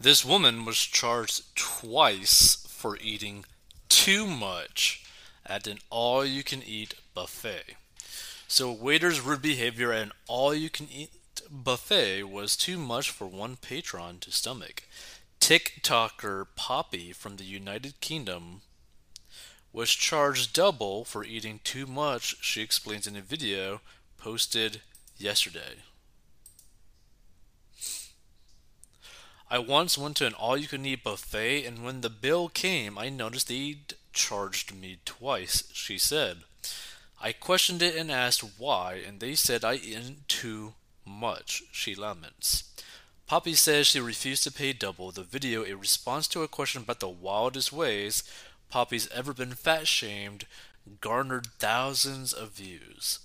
This woman was charged twice for eating too much at an all-you-can-eat buffet. So waiter's rude behavior at an all-you-can-eat buffet was too much for one patron to stomach. TikToker Poppy from the United Kingdom was charged double for eating too much, she explains in a video posted yesterday. I once went to an all-you-can-eat buffet, and when the bill came, I noticed they'd charged me twice, she said. I questioned it and asked why, and they said I ate too much, she laments. Poppy says she refused to pay double. The video, a response to a question about the wildest ways Poppy's ever been fat-shamed, garnered thousands of views.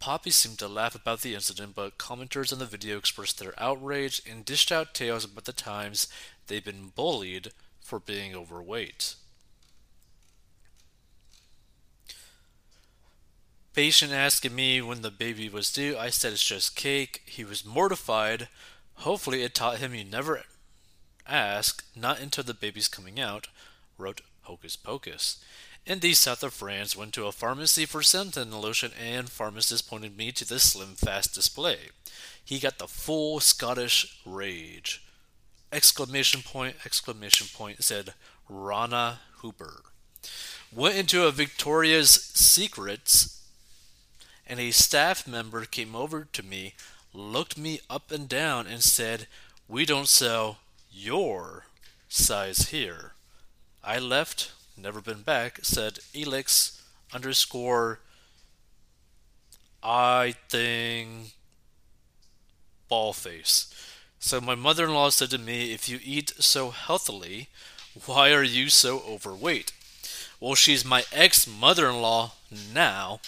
Poppy seemed to laugh about the incident, but commenters on the video expressed their outrage and dished out tales about the times they've been bullied for being overweight. Patient asking me when the baby was due, I said it's just cake. He was mortified. Hopefully it taught him you never ask, not until the baby's coming out, wrote Hocus Pocus. In the south of France, went to a pharmacy for suntan lotion, and pharmacist pointed me to this slim fast display. He got the full Scottish rage. Exclamation point, said Rana Hooper. Went into a Victoria's Secrets, and a staff member came over to me, looked me up and down, and said, "We don't sell your size here." I left, never been back, said elix _ I thing ball face. So my mother-in-law said to me, if you eat so healthily, why are you so overweight? Well, she's my ex-mother-in-law now.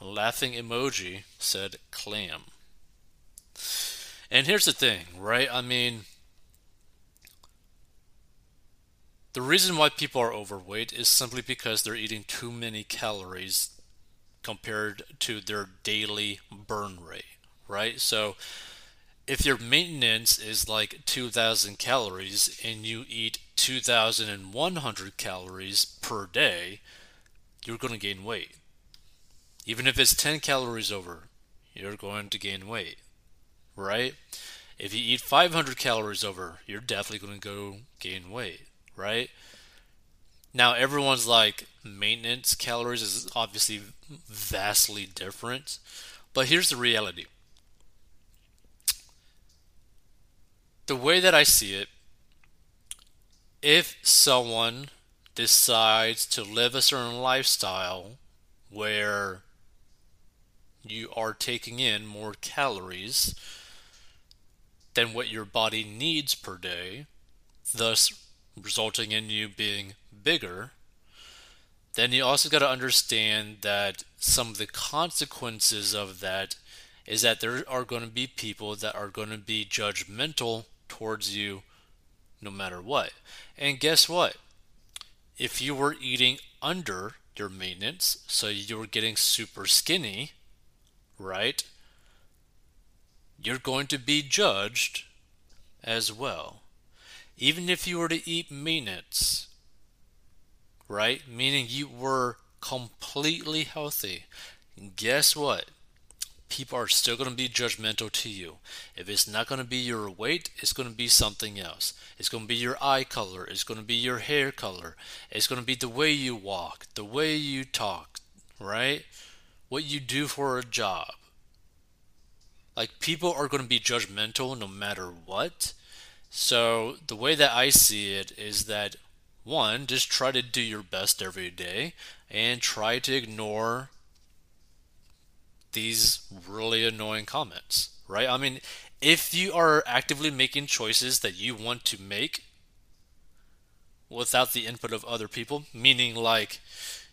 Laughing emoji, said clam. And here's the thing, right? I mean, the reason why people are overweight is simply because they're eating too many calories compared to their daily burn rate, right? So if your maintenance is like 2,000 calories and you eat 2,100 calories per day, you're going to gain weight. Even if it's 10 calories over, you're going to gain weight, right? If you eat 500 calories over, you're definitely going to go gain weight. Right? Now, everyone's like maintenance calories is obviously vastly different, but here's the reality. The way that I see it, if someone decides to live a certain lifestyle where you are taking in more calories than what your body needs per day, thus resulting in you being bigger, then you also got to understand that some of the consequences of that is that there are going to be people that are going to be judgmental towards you no matter what. And guess what? If you were eating under your maintenance, so you were getting super skinny, right? You're going to be judged as well. Even if you were to eat maintenance, right? Meaning you were completely healthy. Guess what? People are still going to be judgmental to you. If it's not going to be your weight, it's going to be something else. It's going to be your eye color. It's going to be your hair color. It's going to be the way you walk, the way you talk, right? What you do for a job. Like, people are going to be judgmental no matter what. So the way that I see it is that, one, just try to do your best every day and try to ignore these really annoying comments, right? I mean, if you are actively making choices that you want to make without the input of other people, meaning like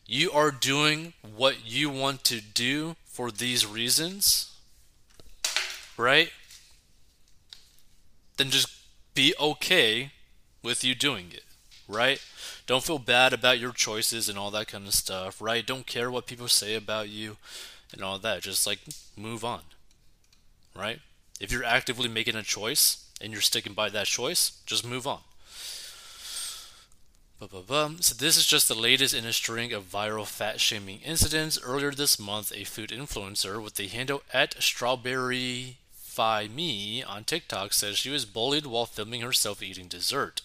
you are doing what you want to do for these reasons, right? Then just be okay with you doing it, right? Don't feel bad about your choices and all that kind of stuff, right? Don't care what people say about you and all that. Just, like, move on, right? If you're actively making a choice and you're sticking by that choice, just move on. So this is just the latest in a string of viral fat-shaming incidents. Earlier this month, a food influencer with the handle @strawberryfyme on TikTok says she was bullied while filming herself eating dessert.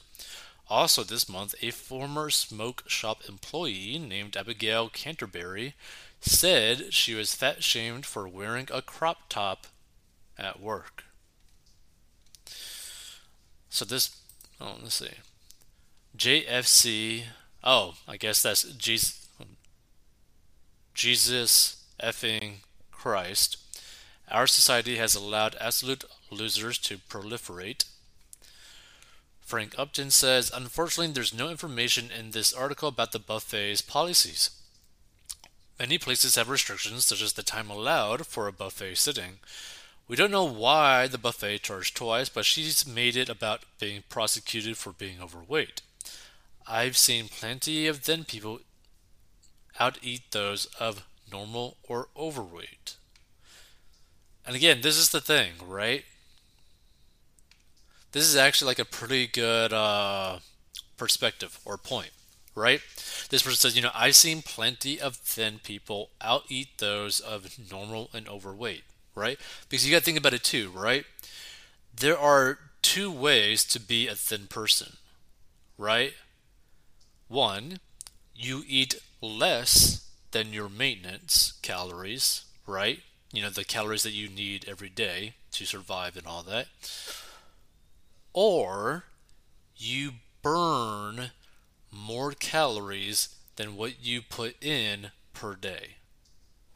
Also this month, a former smoke shop employee named Abigail Canterbury said she was fat-shamed for wearing a crop top at work. So this, oh, let's see. JFC, oh, I guess that's Jesus effing Christ. Our society has allowed absolute losers to proliferate. Frank Upton says, unfortunately, there's no information in this article about the buffet's policies. Many places have restrictions, such as the time allowed for a buffet sitting. We don't know why the buffet charged twice, but she's made it about being prosecuted for being overweight. I've seen plenty of thin people out-eat those of normal or overweight. And again, this is the thing, right? This is actually like a pretty good perspective or point, right? This person says, you know, I've seen plenty of thin people out-eat those of normal and overweight, right? Because you got to think about it too, right? There are two ways to be a thin person, right? One, you eat less than your maintenance calories, right? You know, the calories that you need every day to survive and all that. Or you burn more calories than what you put in per day,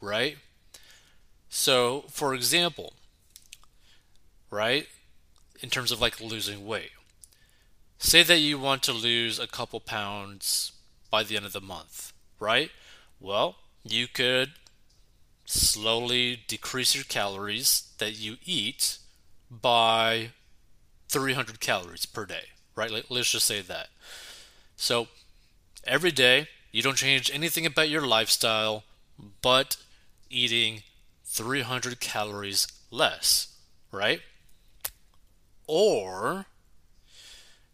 right? So, for example, right, in terms of like losing weight, say that you want to lose a couple pounds by the end of the month, right? Well, you could slowly decrease your calories that you eat by 300 calories per day, right? Let's just say that. So every day you don't change anything about your lifestyle but eating 300 calories less, right? Or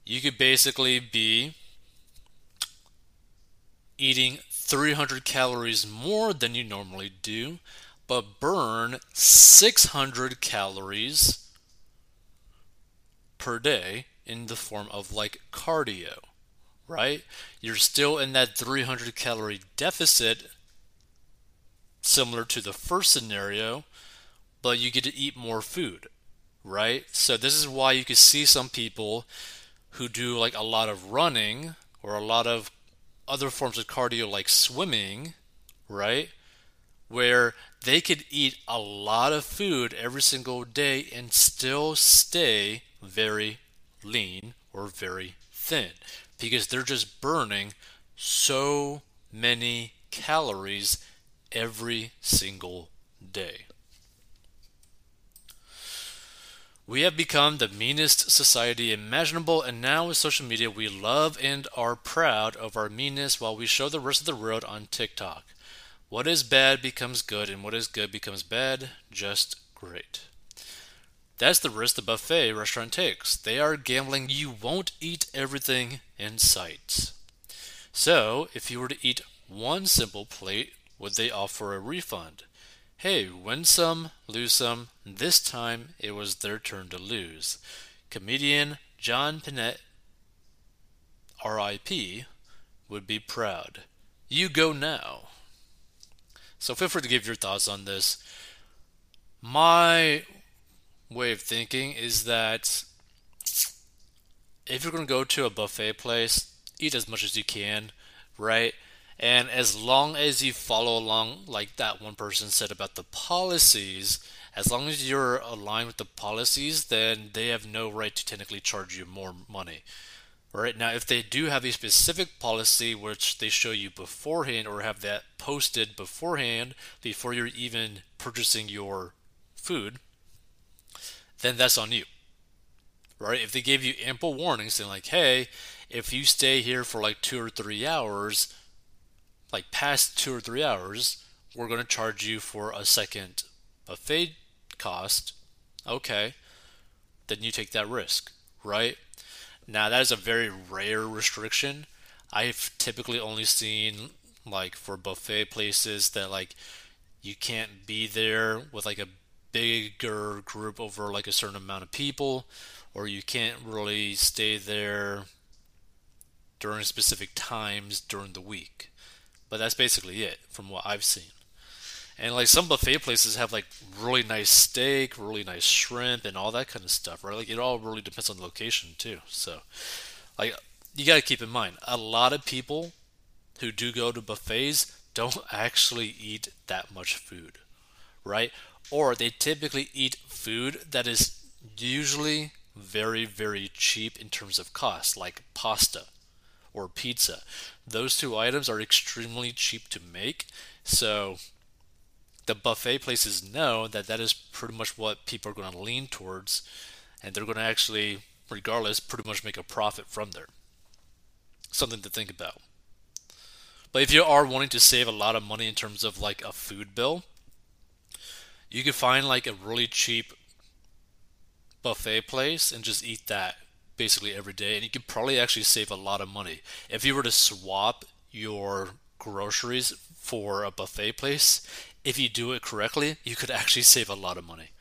you could basically be eating 300 calories more than you normally do, but burn 600 calories per day in the form of like cardio, right? You're still in that 300 calorie deficit, similar to the first scenario, but you get to eat more food, right? So this is why you can see some people who do like a lot of running or a lot of other forms of cardio like swimming, right, where they could eat a lot of food every single day and still stay very lean or very thin because they're just burning so many calories every single day. We have become the meanest society imaginable, and now with social media, we love and are proud of our meanness while we show the rest of the world on TikTok. What is bad becomes good, and what is good becomes bad, just great. That's the risk the buffet restaurant takes. They are gambling you won't eat everything in sight. So, if you were to eat one simple plate, would they offer a refund? Hey, win some, lose some. This time it was their turn to lose. Comedian John Pinette, RIP, would be proud. You go now. So feel free to give your thoughts on this. My way of thinking is that if you're going to go to a buffet place, eat as much as you can, right? And as long as you follow along, like that one person said about the policies, as long as you're aligned with the policies, then they have no right to technically charge you more money. Right now, if they do have a specific policy which they show you beforehand or have that posted beforehand before you're even purchasing your food, then that's on you. Right? If they gave you ample warnings saying like, hey, if you stay here for like 2 or 3 hours, like past 2 or 3 hours, we're going to charge you for a second buffet cost, Okay, then you take that risk, right? Now, that is a very rare restriction. I've typically only seen, like, for buffet places that, like, you can't be there with, like, a bigger group over, like, a certain amount of people, or you can't really stay there during specific times during the week. But that's basically it from what I've seen. And, like, some buffet places have, like, really nice steak, really nice shrimp, and all that kind of stuff, right? Like, it all really depends on the location, too. So, like, you got to keep in mind, a lot of people who do go to buffets don't actually eat that much food, right? Or they typically eat food that is usually very, very cheap in terms of cost, like pasta or pizza. Those two items are extremely cheap to make, so the buffet places know that that is pretty much what people are going to lean towards, and they're going to actually, regardless, pretty much make a profit from there. Something to think about. But if you are wanting to save a lot of money in terms of like a food bill, you can find like a really cheap buffet place and just eat that basically every day, and you could probably actually save a lot of money. If you were to swap your groceries for a buffet place, if you do it correctly, you could actually save a lot of money.